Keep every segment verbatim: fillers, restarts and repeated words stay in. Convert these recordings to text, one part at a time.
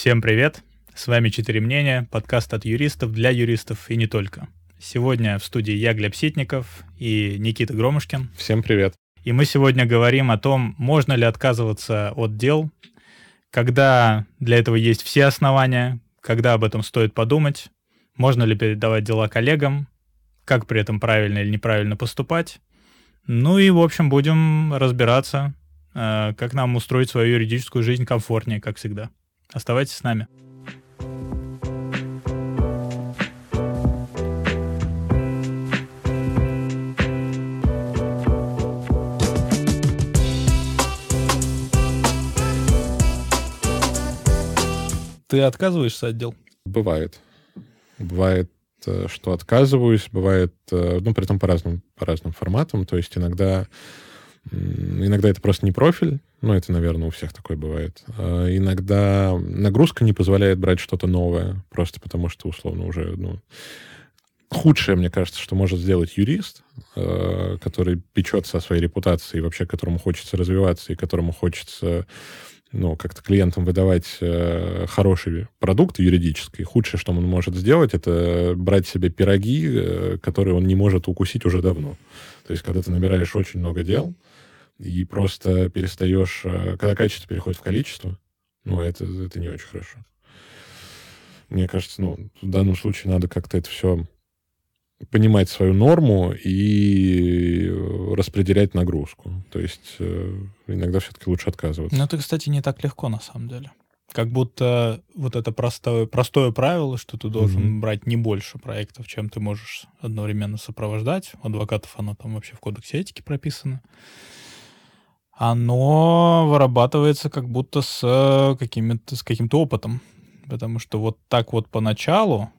Всем привет! С вами «Четыре мнения», подкаст от юристов для юристов и не только. Сегодня в студии я, Глеб Ситников, и Никита Громушкин. Всем привет! И мы сегодня говорим о том, можно ли отказываться от дел, когда для этого есть все основания, когда об этом стоит подумать, можно ли передавать дела коллегам, как при этом правильно или неправильно поступать. Ну и, в общем, будем разбираться, как нам устроить свою юридическую жизнь комфортнее, как всегда. Оставайтесь с нами. Ты отказываешься от дел? Бывает. Бывает, что отказываюсь, бывает, ну, при этом по разным, по разным форматам. То есть иногда, иногда это просто не профиль. Ну, это, наверное, у всех такое бывает. Иногда нагрузка не позволяет брать что-то новое, просто потому что, условно, уже, ну... Худшее, мне кажется, что может сделать юрист, который печется о своей репутации, вообще которому хочется развиваться и которому хочется... ну, как-то клиентам выдавать э, хороший продукт юридический. Худшее, что он может сделать, это брать себе пироги, э, которые он не может укусить уже давно. То есть, когда ты набираешь очень много дел и просто перестаешь... Э, когда качество переходит в количество, ну, это, это не очень хорошо. Мне кажется, ну, в данном случае надо как-то это все понимать, свою норму, и распределять нагрузку. То есть э, иногда все-таки лучше отказываться. Ну, это, кстати, не так легко, на самом деле. Как будто вот это простое, простое правило, что ты должен mm-hmm. брать не больше проектов, чем ты можешь одновременно сопровождать. У адвокатов оно там вообще в кодексе этики прописано. Оно вырабатывается как будто с, какими-то, с каким-то опытом. Потому что вот так вот поначалу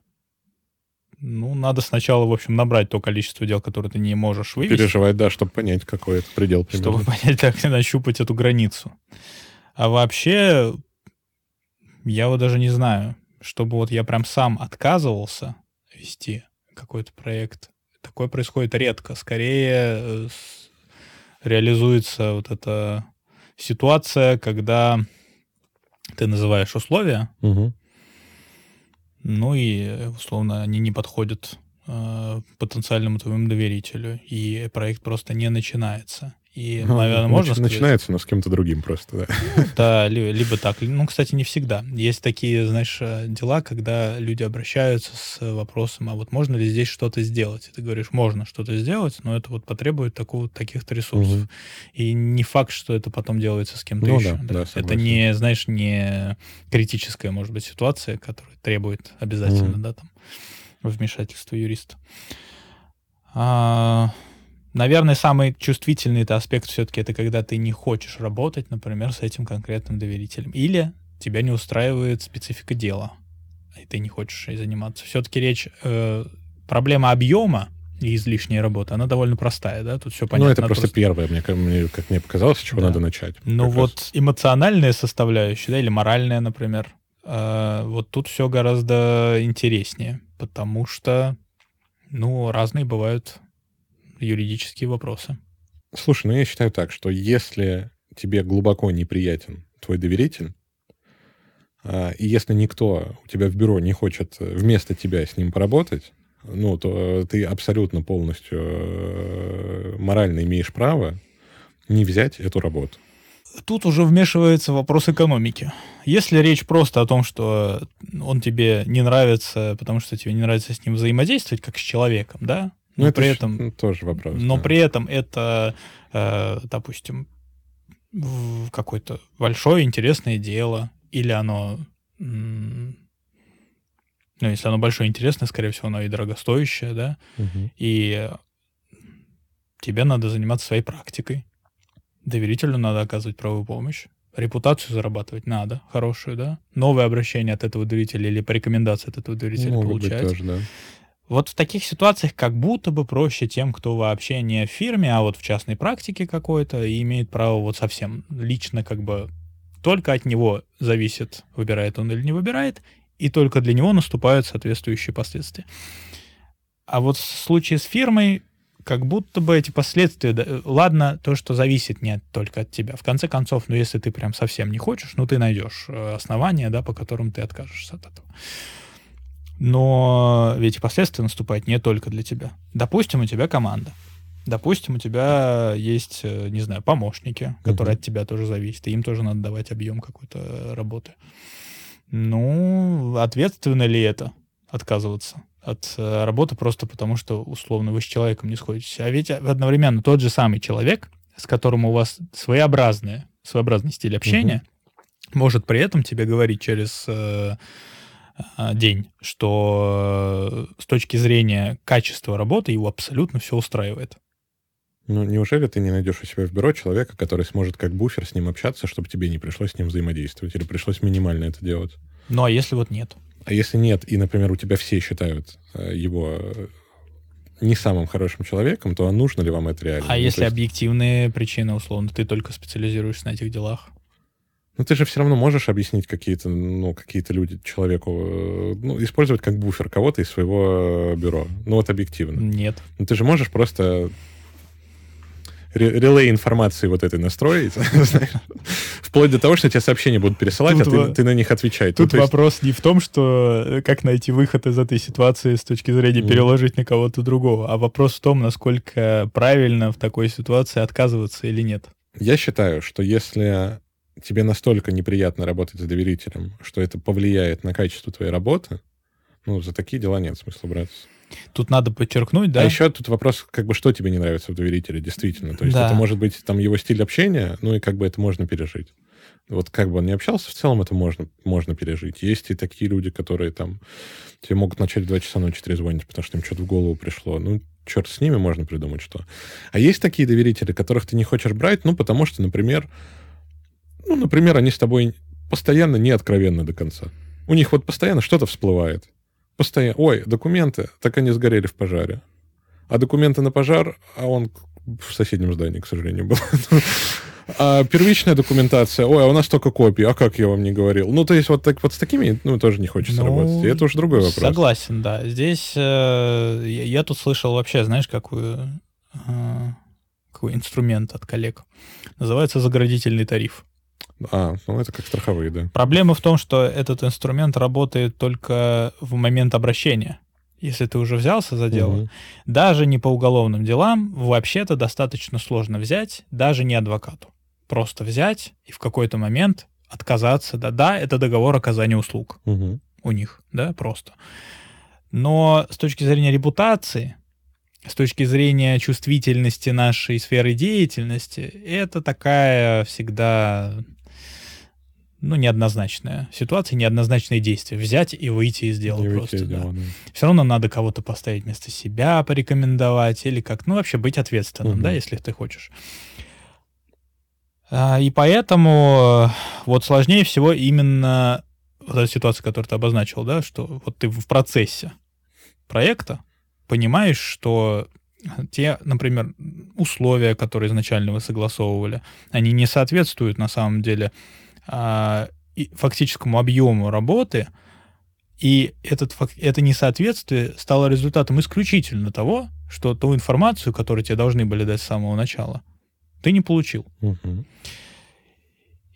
ну, надо сначала, в общем, набрать то количество дел, которые ты не можешь вывести. Переживать, да, чтобы понять, какой это предел. Примерно. Чтобы понять, как нащупать эту границу. А вообще, я вот даже не знаю, чтобы вот я прям сам отказывался вести какой-то проект. Такое происходит редко. Скорее реализуется вот эта ситуация, когда ты называешь условия, угу. Ну и, условно, они не подходят э, потенциальному твоему доверителю, и проект просто не начинается. И, ну, наверное, нач- можно сказать... Начинается, но с кем-то другим просто, да. Ну, да, ли, либо так. Ну, кстати, не всегда. Есть такие, знаешь, дела, когда люди обращаются с вопросом, а вот можно ли здесь что-то сделать? И ты говоришь, можно что-то сделать, но это вот потребует такого, таких-то ресурсов. Угу. И не факт, что это потом делается с кем-то ну, еще. Да, да. Да, это не, знаешь, не критическая, может быть, ситуация, которая требует обязательно, угу. да, там, вмешательства юриста. А... Наверное, самый чувствительный аспект все-таки это когда ты не хочешь работать, например, с этим конкретным доверителем. Или тебя не устраивает специфика дела, и ты не хочешь ей заниматься. Все-таки речь, э, проблема объема и излишней работы, она довольно простая, да? Тут все понятно. Ну, это просто, просто... первое, мне, мне, как мне показалось, с чего да. надо начать. Ну, вот раз. Эмоциональная составляющая, да, или моральная, например, э, вот тут все гораздо интереснее, потому что, ну, разные бывают... юридические вопросы. Слушай, ну я считаю так, что если тебе глубоко неприятен твой доверитель, и если никто у тебя в бюро не хочет вместо тебя с ним поработать, ну, то ты абсолютно полностью морально имеешь право не взять эту работу. Тут уже вмешивается вопрос экономики. Если речь просто о том, что он тебе не нравится, потому что тебе не нравится с ним взаимодействовать, как с человеком, да? Но, но, при, этом, тоже вопрос, но да. при этом это, э, допустим, какое-то большое интересное дело, или оно, м- ну, если оно большое интересное, скорее всего, оно и дорогостоящее, да, угу. и тебе надо заниматься своей практикой, доверителю надо оказывать правовую помощь, репутацию зарабатывать надо, хорошую, да, новое обращение от этого доверителя или по рекомендации от этого доверителя Могут получать. Быть тоже, да. Вот в таких ситуациях как будто бы проще тем, кто вообще не в фирме, а вот в частной практике какой-то, и имеет право вот совсем лично как бы только от него зависит, выбирает он или не выбирает, и только для него наступают соответствующие последствия. А вот в случае с фирмой как будто бы эти последствия, да, ладно, то, что зависит не только от тебя. В конце концов, ну, если ты прям совсем не хочешь, ну, ты найдешь основания, да, по которым ты откажешься от этого. Но ведь последствия наступают не только для тебя. Допустим, у тебя команда. Допустим, у тебя есть, не знаю, помощники, которые угу. от тебя тоже зависят, и им тоже надо давать объем какой-то работы. Ну, ответственно ли это отказываться от работы просто потому, что, условно, вы с человеком не сходитесь? А ведь одновременно тот же самый человек, с которым у вас своеобразный, своеобразный стиль общения, угу. может при этом тебе говорить через э, день, что э, с точки зрения качества работы его абсолютно все устраивает. Ну, неужели ты не найдешь у себя в бюро человека, который сможет как буфер с ним общаться, чтобы тебе не пришлось с ним взаимодействовать, или пришлось минимально это делать? Ну, а если вот нет? А если нет, и, например, у тебя все считают его не самым хорошим человеком, то нужно ли вам это реально? А ну, если есть... объективные причины, условно, ты только специализируешься на этих делах? Ну, ты же все равно можешь объяснить какие-то, ну, какие-то люди человеку, ну, использовать как буфер кого-то из своего бюро. Ну, вот объективно. Нет. Ну, ты же можешь просто... релей информации вот этой настроить, вплоть до того, что тебе сообщения будут пересылать, а ты на них отвечай. Тут вопрос не в том, что как найти выход из этой ситуации с точки зрения переложить на кого-то другого, а вопрос в том, насколько правильно в такой ситуации отказываться или нет. Я считаю, что если тебе настолько неприятно работать с доверителем, что это повлияет на качество твоей работы, ну, за такие дела нет смысла браться. Тут надо подчеркнуть, да? А еще тут вопрос, как бы, что тебе не нравится в доверителе, действительно. То есть да. это может быть там его стиль общения, ну и как бы это можно пережить. Вот как бы он ни общался, в целом это можно, можно пережить. Есть и такие люди, которые там тебе могут начать в два часа ночи трезвонить, потому что им что-то в голову пришло. Ну, черт с ними, можно придумать что. А есть такие доверители, которых ты не хочешь брать, ну, потому что, например, ну, например, они с тобой постоянно не откровенны до конца. У них вот постоянно что-то всплывает. Постоянно. Ой, документы, так они сгорели в пожаре. А документы на пожар, а он в соседнем здании, к сожалению, был. А первичная документация, ой, а у нас только копии, а как я вам не говорил? Ну, то есть вот, так, вот с такими, ну, тоже не хочется ну, работать. И это уже другой вопрос. Согласен, да. Здесь э, я, я тут слышал вообще, знаешь, какую, э, какой инструмент от коллег. Называется заградительный тариф. А, ну это как страховые, да. Проблема в том, что этот инструмент работает только в момент обращения. Если ты уже взялся за дело, угу. даже не по уголовным делам вообще-то достаточно сложно взять, даже не адвокату. Просто взять и в какой-то момент отказаться. Да, да, это договор оказания услуг угу. у них, да, просто. Но с точки зрения репутации, с точки зрения чувствительности нашей сферы деятельности, это такая всегда... ну, неоднозначная ситуация, неоднозначные действия. Взять и выйти из дела не просто. Из дела, да. Да. Все равно надо кого-то поставить вместо себя, порекомендовать или как. Ну, вообще быть ответственным, угу. да, если ты хочешь. И поэтому вот сложнее всего именно вот эта ситуация, которую ты обозначил, да, что вот ты в процессе проекта понимаешь, что те, например, условия, которые изначально вы согласовывали, они не соответствуют на самом деле и фактическому объему работы, и этот, это несоответствие стало результатом исключительно того, что ту информацию, которую тебе должны были дать с самого начала, ты не получил. Угу.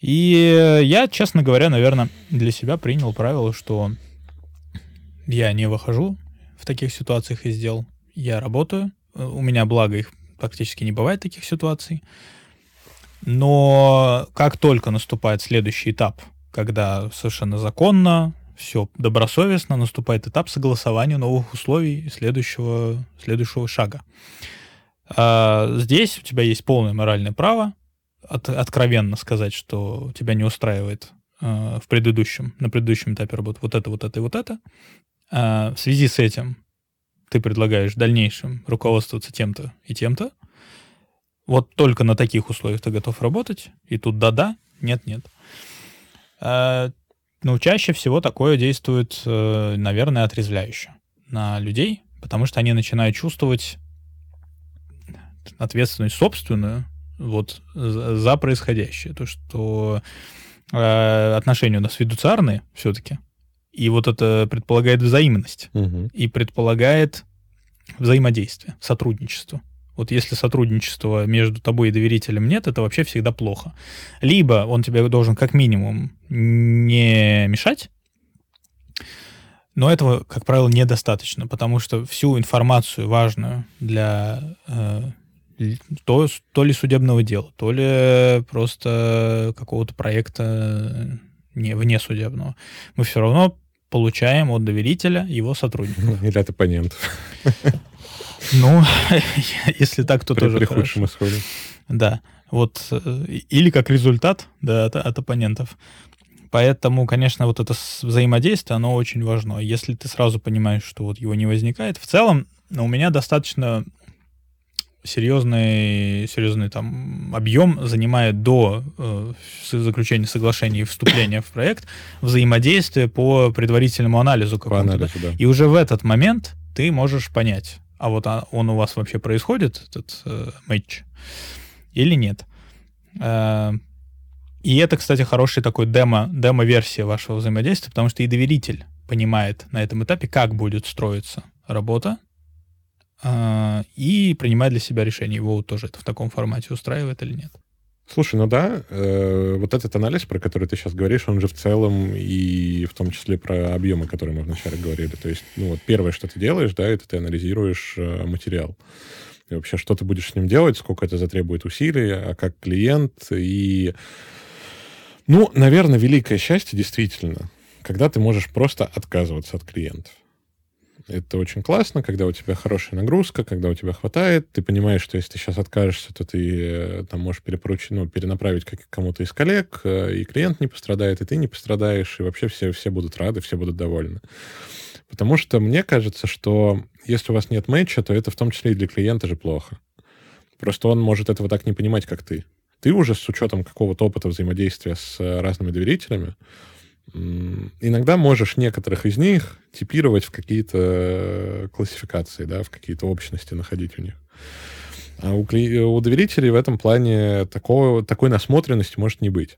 И я, честно говоря, наверное, для себя принял правило, что я не выхожу в таких ситуациях из дел, я работаю, у меня, благо, их практически не бывает, таких ситуаций. Но как только наступает следующий этап, когда совершенно законно, все добросовестно, наступает этап согласования новых условий следующего, следующего шага. А здесь у тебя есть полное моральное право от, откровенно сказать, что тебя не устраивает а, в предыдущем, на предыдущем этапе работы вот это, вот это и вот это. А в связи с этим ты предлагаешь в дальнейшем руководствоваться тем-то и тем-то. Вот только на таких условиях ты готов работать, и тут да-да, нет-нет. Но чаще всего такое действует, наверное, отрезвляюще на людей, потому что они начинают чувствовать ответственность собственную вот за происходящее. То, что отношения у нас фидуциарные все-таки, и вот это предполагает взаимность, угу. и предполагает взаимодействие, сотрудничество. Вот если сотрудничества между тобой и доверителем нет, это вообще всегда плохо. Либо он тебе должен как минимум не мешать, но этого, как правило, недостаточно, потому что всю информацию важную для э, то, то ли судебного дела, то ли просто какого-то проекта не, внесудебного, мы все равно получаем от доверителя его сотрудников. Или от оппонентов. Ну, если так, то при, тоже при хорошо. Исходе. Да. Вот. Или как результат, да, от, от оппонентов. Поэтому, конечно, вот это взаимодействие, оно очень важно. Если ты сразу понимаешь, что вот его не возникает. В целом, у меня достаточно серьезный, серьезный там объем занимает до э, заключения соглашений и вступления в проект взаимодействие по предварительному анализу какому-то. По анализу, да. И уже в этот момент ты можешь понять, а вот он у вас вообще происходит, этот э, матч, или нет. Э, и это, кстати, хорошая такой демо, демо-версия вашего взаимодействия, потому что и доверитель понимает на этом этапе, как будет строиться работа, э, и принимает для себя решение, его вот тоже это в таком формате устраивает или нет. Слушай, ну да, э, вот этот анализ, про который ты сейчас говоришь, он же в целом и в том числе про объемы, которые мы вначале говорили. То есть, ну вот первое, что ты делаешь, да, это ты анализируешь э, материал. И вообще, что ты будешь с ним делать, сколько это затребует усилий, а как клиент. И, ну, наверное, великое счастье действительно, когда ты можешь просто отказываться от клиентов. Это очень классно, когда у тебя хорошая нагрузка, когда у тебя хватает. Ты понимаешь, что если ты сейчас откажешься, то ты там можешь перепоручить, ну, перенаправить как, кому-то из коллег, и клиент не пострадает, и ты не пострадаешь, и вообще все, все будут рады, все будут довольны. Потому что мне кажется, что если у вас нет мэтча, то это в том числе и для клиента же плохо. Просто он может этого так не понимать, как ты. Ты уже с учетом какого-то опыта взаимодействия с разными доверителями иногда можешь некоторых из них типировать в какие-то классификации, да, в какие-то общности находить у них. А у, кли... у доверителей в этом плане такого, такой насмотренности может не быть.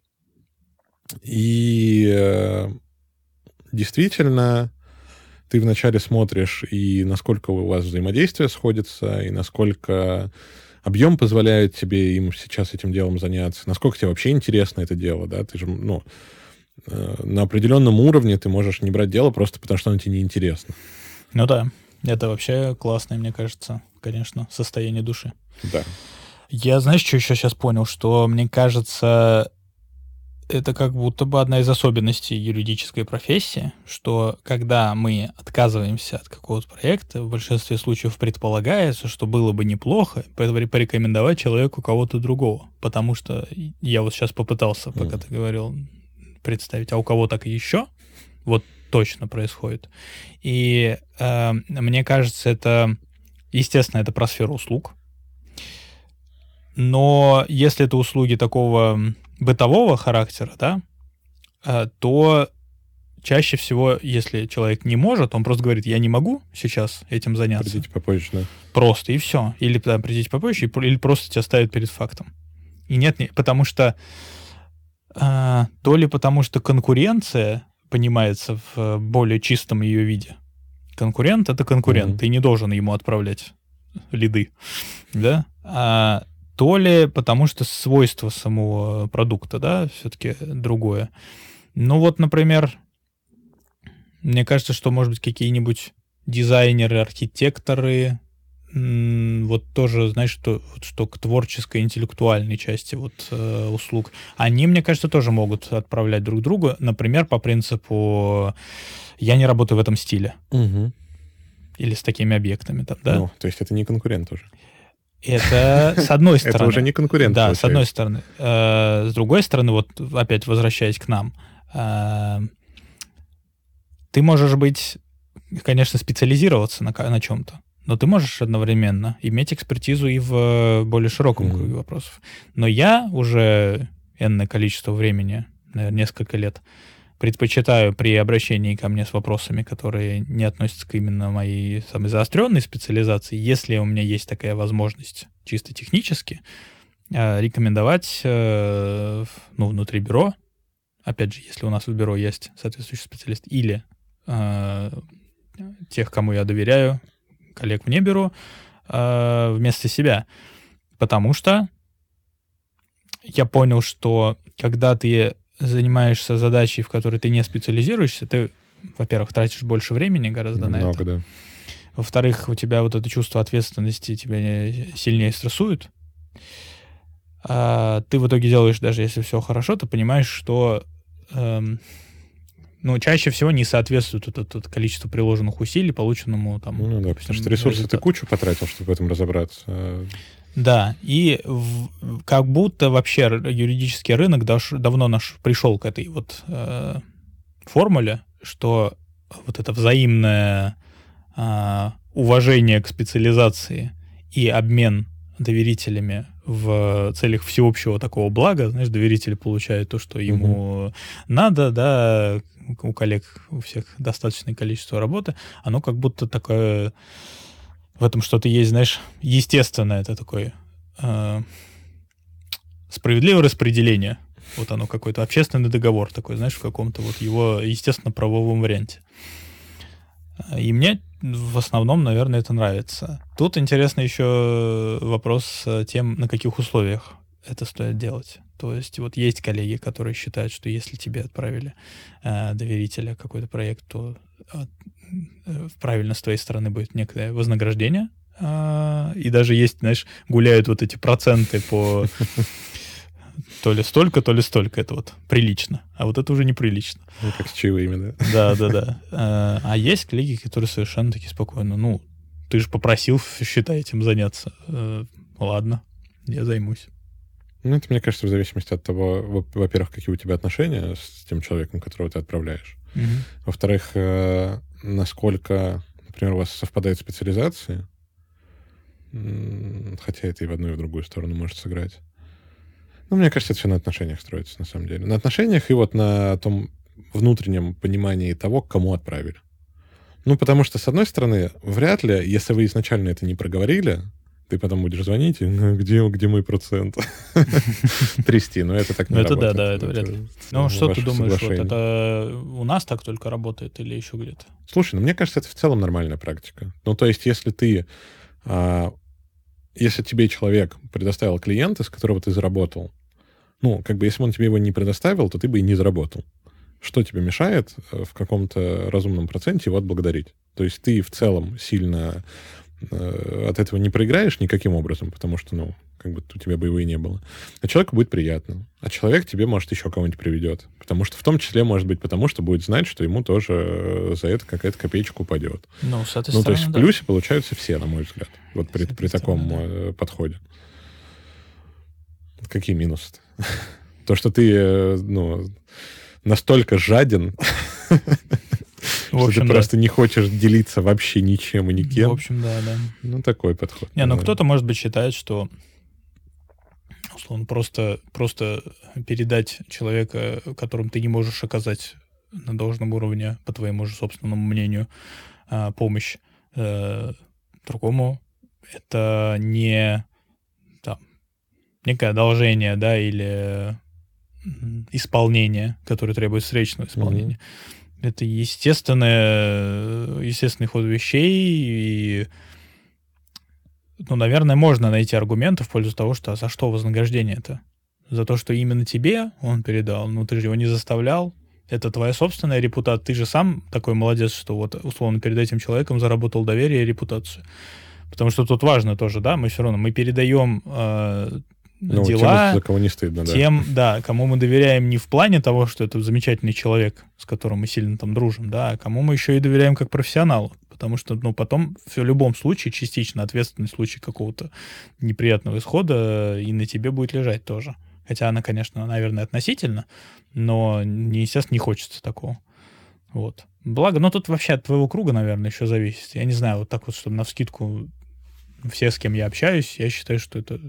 И действительно, ты вначале смотришь, и насколько у вас взаимодействие сходится, и насколько объем позволяет тебе им сейчас этим делом заняться, насколько тебе вообще интересно это дело, да, ты же, ну, на определенном уровне ты можешь не брать дело просто потому, что оно тебе неинтересно. Ну да, это вообще классное, мне кажется, конечно, состояние души. Да. Я, знаешь, что еще сейчас понял? Что, мне кажется, это как будто бы одна из особенностей юридической профессии, что когда мы отказываемся от какого-то проекта, в большинстве случаев предполагается, что было бы неплохо порекомендовать человеку кого-то другого. Потому что я вот сейчас попытался, пока mm. ты говорил, представить, а у кого так еще, вот точно происходит. И э, мне кажется, это, естественно, это про сферу услуг. Но если это услуги такого бытового характера, да, э, то чаще всего, если человек не может, он просто говорит, я не могу сейчас этим заняться. Придите попозже, да. Просто, и все. Или да, придите попозже, или просто тебя ставят перед фактом. И нет, не, потому что А, то ли потому, что конкуренция понимается в более чистом ее виде. Конкурент — это конкурент, mm-hmm. ты не должен ему отправлять лиды. Да? А, то ли потому, что свойство самого продукта, да, все-таки другое. Ну вот, например, мне кажется, что, может быть, какие-нибудь дизайнеры, архитекторы, вот тоже, знаешь, что, что к творческой, интеллектуальной части вот, э, услуг, они, мне кажется, тоже могут отправлять друг друга, например, по принципу «я не работаю в этом стиле». Угу. Или с такими объектами. Там, да? Ну, то есть это не конкурент уже. Это с одной стороны. Это уже не конкурент. Да, с одной стороны. С другой стороны, вот опять возвращаясь к нам, ты можешь быть, конечно, специализироваться на чем-то, но ты можешь одновременно иметь экспертизу и в более широком круге mm-hmm. вопросов. Но я уже энное количество времени, наверное, несколько лет, предпочитаю при обращении ко мне с вопросами, которые не относятся к именно моей самой заостренной специализации, если у меня есть такая возможность чисто технически, рекомендовать ну, внутри бюро, опять же, если у нас в бюро есть соответствующий специалист, или тех, кому я доверяю, коллег вне бюро, э, вместо себя. Потому что я понял, что когда ты занимаешься задачей, в которой ты не специализируешься, ты, во-первых, тратишь больше времени гораздо Много, на это. Да. Во-вторых, у тебя вот это чувство ответственности тебя сильнее стрессует. А ты в итоге делаешь, даже если все хорошо, ты понимаешь, что эм, ну, чаще всего не соответствует это, это количество приложенных усилий полученному там. Ну да, потому что ресурсы ты кучу потратил, чтобы в этом разобраться. Да, и в, как будто вообще юридический рынок даш, давно наш пришел к этой вот э, формуле, что вот это взаимное э, уважение к специализации и обмен доверителями в целях всеобщего такого блага, знаешь, доверитель получает то, что ему угу. надо, да, у коллег у всех достаточное количество работы, оно как будто такое... В этом что-то есть, знаешь, естественное, это такое э, справедливое распределение. Вот оно какой-то общественный договор такой, знаешь, в каком-то вот его, естественно, правовом варианте. И мне в основном, наверное, это нравится. Тут интересно еще вопрос тем, на каких условиях это стоит делать. То есть вот есть коллеги, которые считают, что если тебе отправили э, доверителя какой-то проект, то... правильно с твоей стороны будет некое вознаграждение. И даже есть, знаешь, гуляют вот эти проценты по то ли столько, то ли столько. Это вот прилично. А вот это уже неприлично. Ну, как с чаевыми, да? Да, да, да. А есть коллеги, которые совершенно такие спокойно. Ну, ты же попросил, считай, этим заняться. Ладно, я займусь. Ну, это, мне кажется, в зависимости от того, во-первых, какие у тебя отношения с тем человеком, которого ты отправляешь. Mm-hmm. Во-вторых, насколько, например, у вас совпадают специализации, хотя это и в одну, и в другую сторону может сыграть. Ну, мне кажется, это все на отношениях строится, на самом деле. На отношениях и вот на том внутреннем понимании того, кому отправили. Ну, потому что, с одной стороны, вряд ли, если вы изначально это не проговорили, ты потом будешь звонить, и ну, где, где мой процент? Трясти, но это так не работает. Это да, да, это вряд ли. Ну, что ты думаешь, вот это у нас так только работает или еще где-то? Слушай, ну, мне кажется, это в целом нормальная практика. Ну, то есть, если ты... Если тебе человек предоставил клиента, с которого ты заработал, ну, как бы, если он тебе его не предоставил, то ты бы и не заработал. Что тебе мешает в каком-то разумном проценте его отблагодарить? То есть, ты в целом сильно... от этого не проиграешь никаким образом, потому что, ну, как бы у тебя бы его и не было. А человеку будет приятно. А человек тебе, может, еще кого-нибудь приведет. Потому что в том числе, может быть, потому что будет знать, что ему тоже за это какая-то копеечка упадет. Ну, с этой ну стороны, то есть в да. плюсе получаются все, на мой взгляд, вот при, при таком да. подходе. Какие минусы-то? То, что ты, ну, настолько жаден... В общем, что ты да. просто не хочешь делиться вообще ничем и никем. В общем, да, да. Ну, такой подход. Не, ну, кто-то, может быть, считает, что, условно, просто, просто передать человека, которому ты не можешь оказать на должном уровне, по твоему же собственному мнению, помощь другому, это не там, некое одолжение, да, или исполнение, которое требует встречного исполнения. Mm-hmm. Это естественное, естественный ход вещей, и, ну, наверное, можно найти аргументы в пользу того, что а за что вознаграждение-то? За то, что именно тебе он передал, ну, ты же его не заставлял, это твоя собственная репутация, ты же сам такой молодец, что вот, условно, перед этим человеком заработал доверие и репутацию. Потому что тут важно тоже, да, мы все равно, мы передаем... Э, Ну, дела, тем, за кого не стыдно, тем, да. да, кому мы доверяем не в плане того, что это замечательный человек, с которым мы сильно там дружим, да, а кому мы еще и доверяем как профессионалу, потому что, ну, потом в любом случае, частично ответственный случай какого-то неприятного исхода и на тебе будет лежать тоже. Хотя она, конечно, наверное, относительно, но, естественно, не хочется такого. Вот. Благо, ну, тут вообще от твоего круга, наверное, еще зависит. Я не знаю, вот так вот, чтобы навскидку все, с кем я общаюсь, я считаю, что это...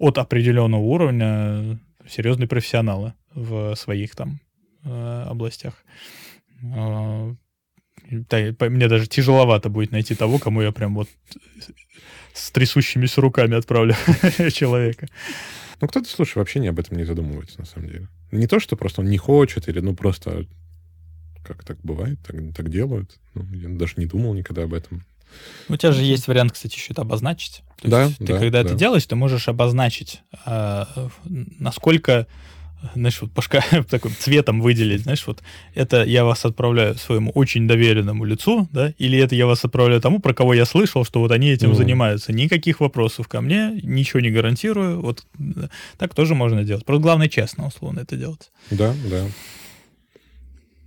от определенного уровня серьезные профессионалы в своих там областях. Мне даже тяжеловато будет найти того, кому я прям вот с трясущимися руками отправлю человека. Ну, кто-то, слушай, вообще не об этом не задумывается, на самом деле. Не то, что просто он не хочет, или ну просто как так бывает, так, так делают. Ну, я даже не думал никогда об этом. У тебя же есть вариант, кстати, еще это обозначить. То да, есть да, ты когда да. это делаешь, ты можешь обозначить, насколько, знаешь, вот пашка таким цветом выделить, знаешь, вот это я вас отправляю своему очень доверенному лицу, да, или это я вас отправляю тому, про кого я слышал, что вот они этим mm. занимаются. Никаких вопросов ко мне, ничего не гарантирую. Вот так тоже можно делать. Просто главное честно, условно, это делать. Да, да.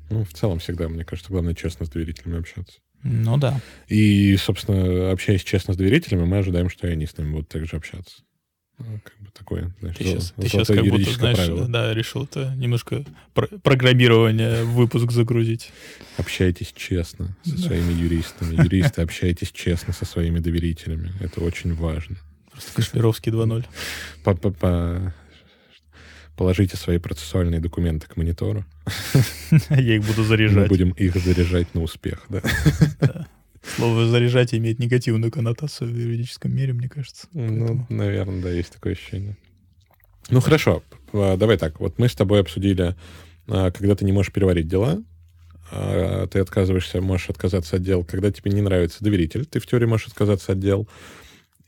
Ну, в целом всегда, мне кажется, главное честно с доверителями общаться. Ну да. И, собственно, общаясь честно с доверителями, мы ожидаем, что и они с нами будут также общаться. Как бы такое, знаешь, ты сейчас, ты сейчас как будто, знаешь, правило. Да, решил это немножко про- программирование в выпуск загрузить. Общайтесь честно со своими юристами. Юристы, общайтесь честно со своими доверителями. Это очень важно. Просто Кашпировский два ноль. По-по-по... Положите свои процессуальные документы к монитору. Я их буду заряжать. Мы будем их заряжать на успех, да. Да. Слово «заряжать» имеет негативную коннотацию в юридическом мире, мне кажется. Поэтому... Ну, наверное, да, есть такое ощущение. Ну, хорошо, давай так. Вот мы с тобой обсудили, когда ты не можешь переварить дела, ты отказываешься, можешь отказаться от дел, когда тебе не нравится доверитель, ты в теории можешь отказаться от дел,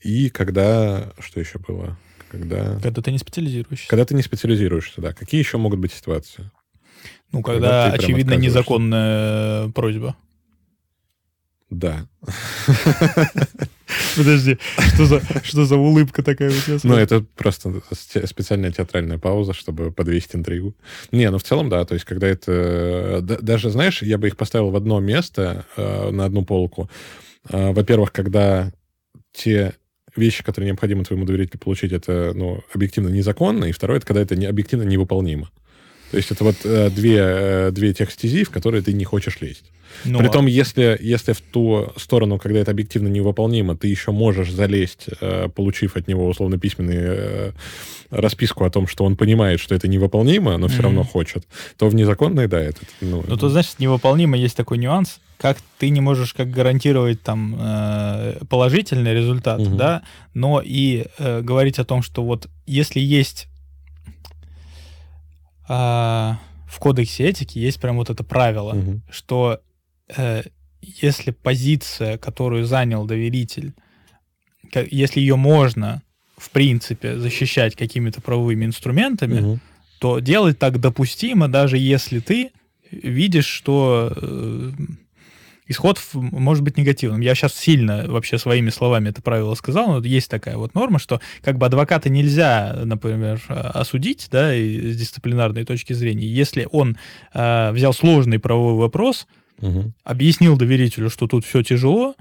и когда... Что еще было? Когда... когда ты не специализируешься. Когда ты не специализируешься, да. Какие еще могут быть ситуации? Ну, когда, когда очевидно, незаконная просьба. Да. Подожди, что за, что за улыбка такая у тебя? Ну, это просто специальная театральная пауза, чтобы подвесить интригу. Не, ну, в целом, да, то есть, когда это... Даже, знаешь, я бы их поставил в одно место, на одну полку. Во-первых, когда те... вещи, которые необходимо твоему доверителю получить, это, ну, объективно незаконно, и второе, это когда это не, объективно невыполнимо. То есть это вот э, две, э, две тех стези, в которые ты не хочешь лезть. Ну, Притом, а... если, если в ту сторону, когда это объективно невыполнимо, ты еще можешь залезть, э, получив от него условно письменную э, расписку о том, что он понимает, что это невыполнимо, но все mm-hmm. равно хочет, то в незаконной, да, это... Ну, ну то, значит, невыполнимо есть такой нюанс, как ты не можешь как гарантировать там положительный результат, угу. да, но и э, говорить о том, что вот если есть э, в кодексе этики есть прям вот это правило, угу. что э, если позиция, которую занял доверитель, как, если ее можно в принципе защищать какими-то правовыми инструментами, угу. то делать так допустимо, даже если ты видишь, что э, исход может быть негативным. Я сейчас сильно вообще своими словами это правило сказал, но есть такая вот норма, что как бы адвоката нельзя, например, осудить, да, и с дисциплинарной точки зрения, если он э, взял сложный правовой вопрос, угу. объяснил доверителю, что тут все тяжело,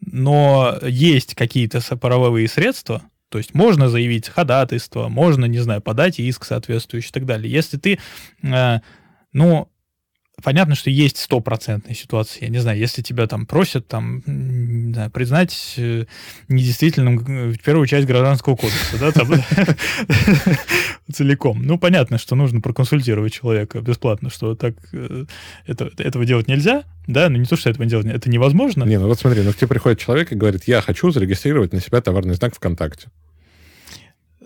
но есть какие-то правовые средства, то есть можно заявить ходатайство, можно, не знаю, подать иск соответствующий и так далее. Если ты, э, ну... Понятно, что есть стопроцентные ситуации. Я не знаю, если тебя там просят там, не знаю, признать недействительным первую часть Гражданского кодекса, да, там целиком. Ну, понятно, что нужно проконсультировать человека бесплатно, что так этого делать нельзя, да, но не то, что этого делать это невозможно. Не, ну вот смотри, ну к тебе приходит человек и говорит, я хочу зарегистрировать на себя товарный знак ВКонтакте.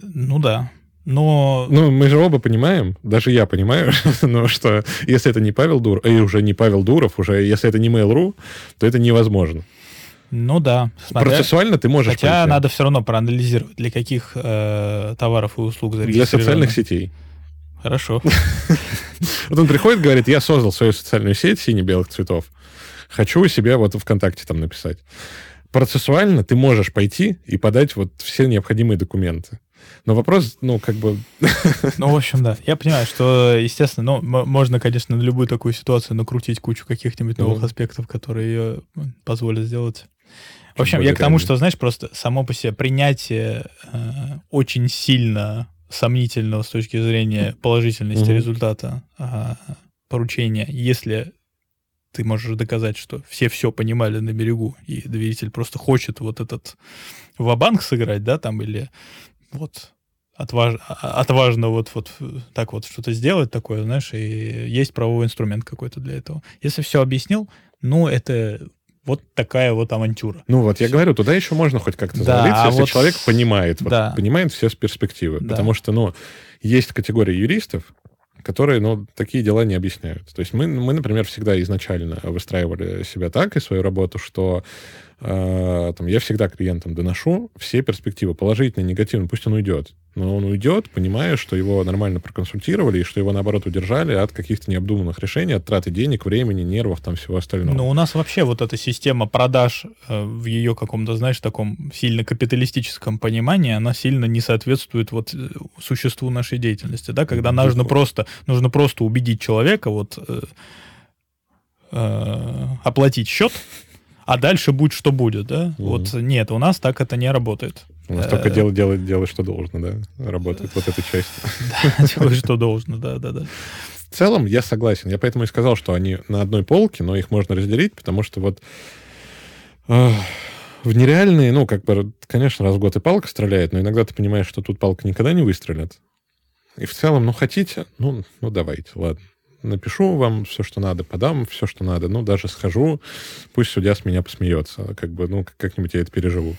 Ну да. Но... Ну, мы же оба понимаем, даже я понимаю, но что если это не Павел Дуров, и уже не Павел Дуров, уже если это не mail.ru, то это невозможно. Ну да. Смотря... Процессуально ты можешь... Хотя прийти. Надо все равно проанализировать, для каких э, товаров и услуг зарегистрировано. Для социальных сетей. Хорошо. Вот он приходит и говорит, я создал свою социальную сеть сине-белых цветов, хочу себе вот ВКонтакте там написать. Процессуально ты можешь пойти и подать вот все необходимые документы. Но вопрос, ну, как бы... Ну, в общем, да. Я понимаю, что, естественно, ну, м- можно, конечно, на любую такую ситуацию накрутить кучу каких-нибудь новых mm-hmm. аспектов, которые ее позволят сделать. В общем, я к тому, что, знаешь, просто само по себе принятие э, очень сильно сомнительного с точки зрения положительности mm-hmm. результата э, поручения, если... ты можешь доказать, что все все понимали на берегу, и доверитель просто хочет вот этот ва-банк сыграть, да, там, или вот отваж, отважно вот, вот так вот что-то сделать такое, знаешь, и есть правовой инструмент какой-то для этого. Если все объяснил, ну, это... Вот такая вот авантюра. Ну вот, я все. говорю, туда еще можно хоть как-то да, завалиться, а если вот... человек понимает, да. вот, понимает все с перспективы. Да. Потому что, ну, есть категория юристов, которые, ну, такие дела не объясняют. То есть мы, мы, например, всегда изначально выстраивали себя так и свою работу, что э, там, я всегда клиентам доношу все перспективы, положительные, негативные, пусть он уйдет. Но он уйдет, понимая, что его нормально проконсультировали, и что его, наоборот, удержали от каких-то необдуманных решений, от траты денег, времени, нервов, там, всего остального. Но у нас вообще вот эта система продаж э, в ее каком-то, знаешь, таком сильно капиталистическом понимании, она сильно не соответствует вот существу нашей деятельности, да, когда ну, нужно, просто, нужно просто убедить человека, вот, э, э, оплатить счет, а дальше будь что будет, да? Mm-hmm. Вот нет, у нас так это не работает. У нас только делай, делай, делай, что должно, да? Работает вот эта часть. Да, делай, что должно, да, да, да. В целом я согласен. Я поэтому и сказал, что они на одной полке, но их можно разделить, потому что вот в нереальные, ну, как бы, конечно, раз в год и палка стреляет, но иногда ты понимаешь, что тут палка никогда не выстрелит. И в целом, ну, хотите, ну, ну давайте, ладно. Напишу вам все, что надо, подам все, что надо. Ну, даже схожу, пусть судья с меня посмеется. Как бы, ну, как-нибудь я это переживу.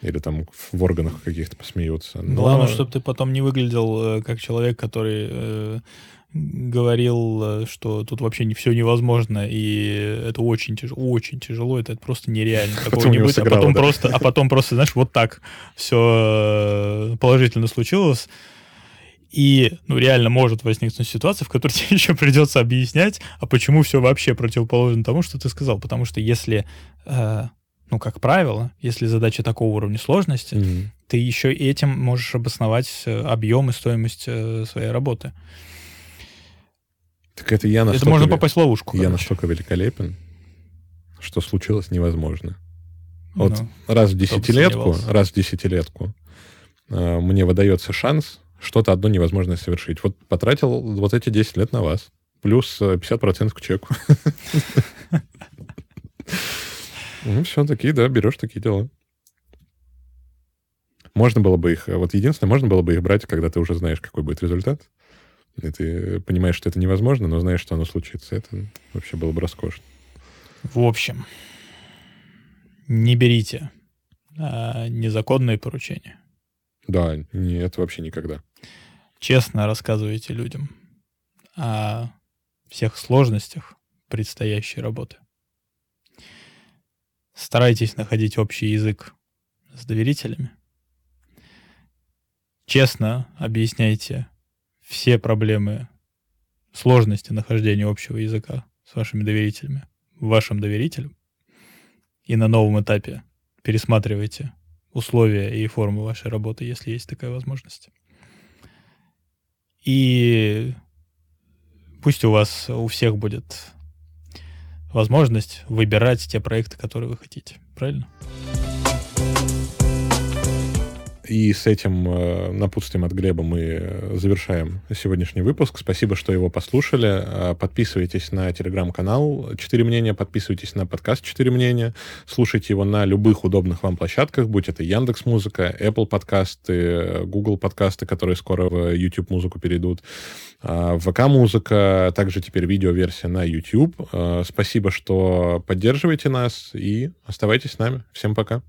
Или там в органах каких-то посмеются. Но... Главное, чтобы ты потом не выглядел как человек, который э, говорил, что тут вообще не, все невозможно, и это очень тяжело, очень тяжело, это, это просто нереально. Какого-нибудь, а потом просто, а потом просто, знаешь, вот так все положительно случилось. И, ну, реально может возникнуть ситуация, в которой тебе еще придется объяснять, а почему все вообще противоположно тому, что ты сказал. Потому что если, э, ну, как правило, если задача такого уровня сложности, mm-hmm. ты еще этим можешь обосновать объем и стоимость э, своей работы. Так это я настолько... Это можно попасть в ловушку. Я короче. настолько великолепен, что случилось невозможно. Вот ну, раз в десятилетку, раз в десятилетку э, мне выдается шанс... что-то одно невозможное совершить. Вот потратил вот эти десять лет на вас. Плюс пятьдесят процентов к чеку. Ну, все, такие, да, берешь такие дела. Можно было бы их... Вот единственное, можно было бы их брать, когда ты уже знаешь, какой будет результат. И ты понимаешь, что это невозможно, но знаешь, что оно случится. Это вообще было бы роскошно. В общем, не берите незаконные поручения. Да, нет, вообще никогда. Честно рассказывайте людям о всех сложностях предстоящей работы. Старайтесь находить общий язык с доверителями. Честно объясняйте все проблемы, сложности нахождения общего языка с вашими доверителями, вашим доверителем. И на новом этапе пересматривайте условия и формы вашей работы, если есть такая возможность. И пусть у вас, у всех будет возможность выбирать те проекты, которые вы хотите. Правильно? И с этим напутствием от Глеба мы завершаем сегодняшний выпуск. Спасибо, что его послушали. Подписывайтесь на телеграм-канал «Четыре мнения», подписывайтесь на подкаст «Четыре мнения», слушайте его на любых удобных вам площадках, будь это Яндекс.Музыка, Apple подкасты, Google подкасты, которые скоро в YouTube музыку перейдут, ВК-музыка, также теперь видеоверсия на YouTube. Спасибо, что поддерживаете нас, и оставайтесь с нами. Всем пока.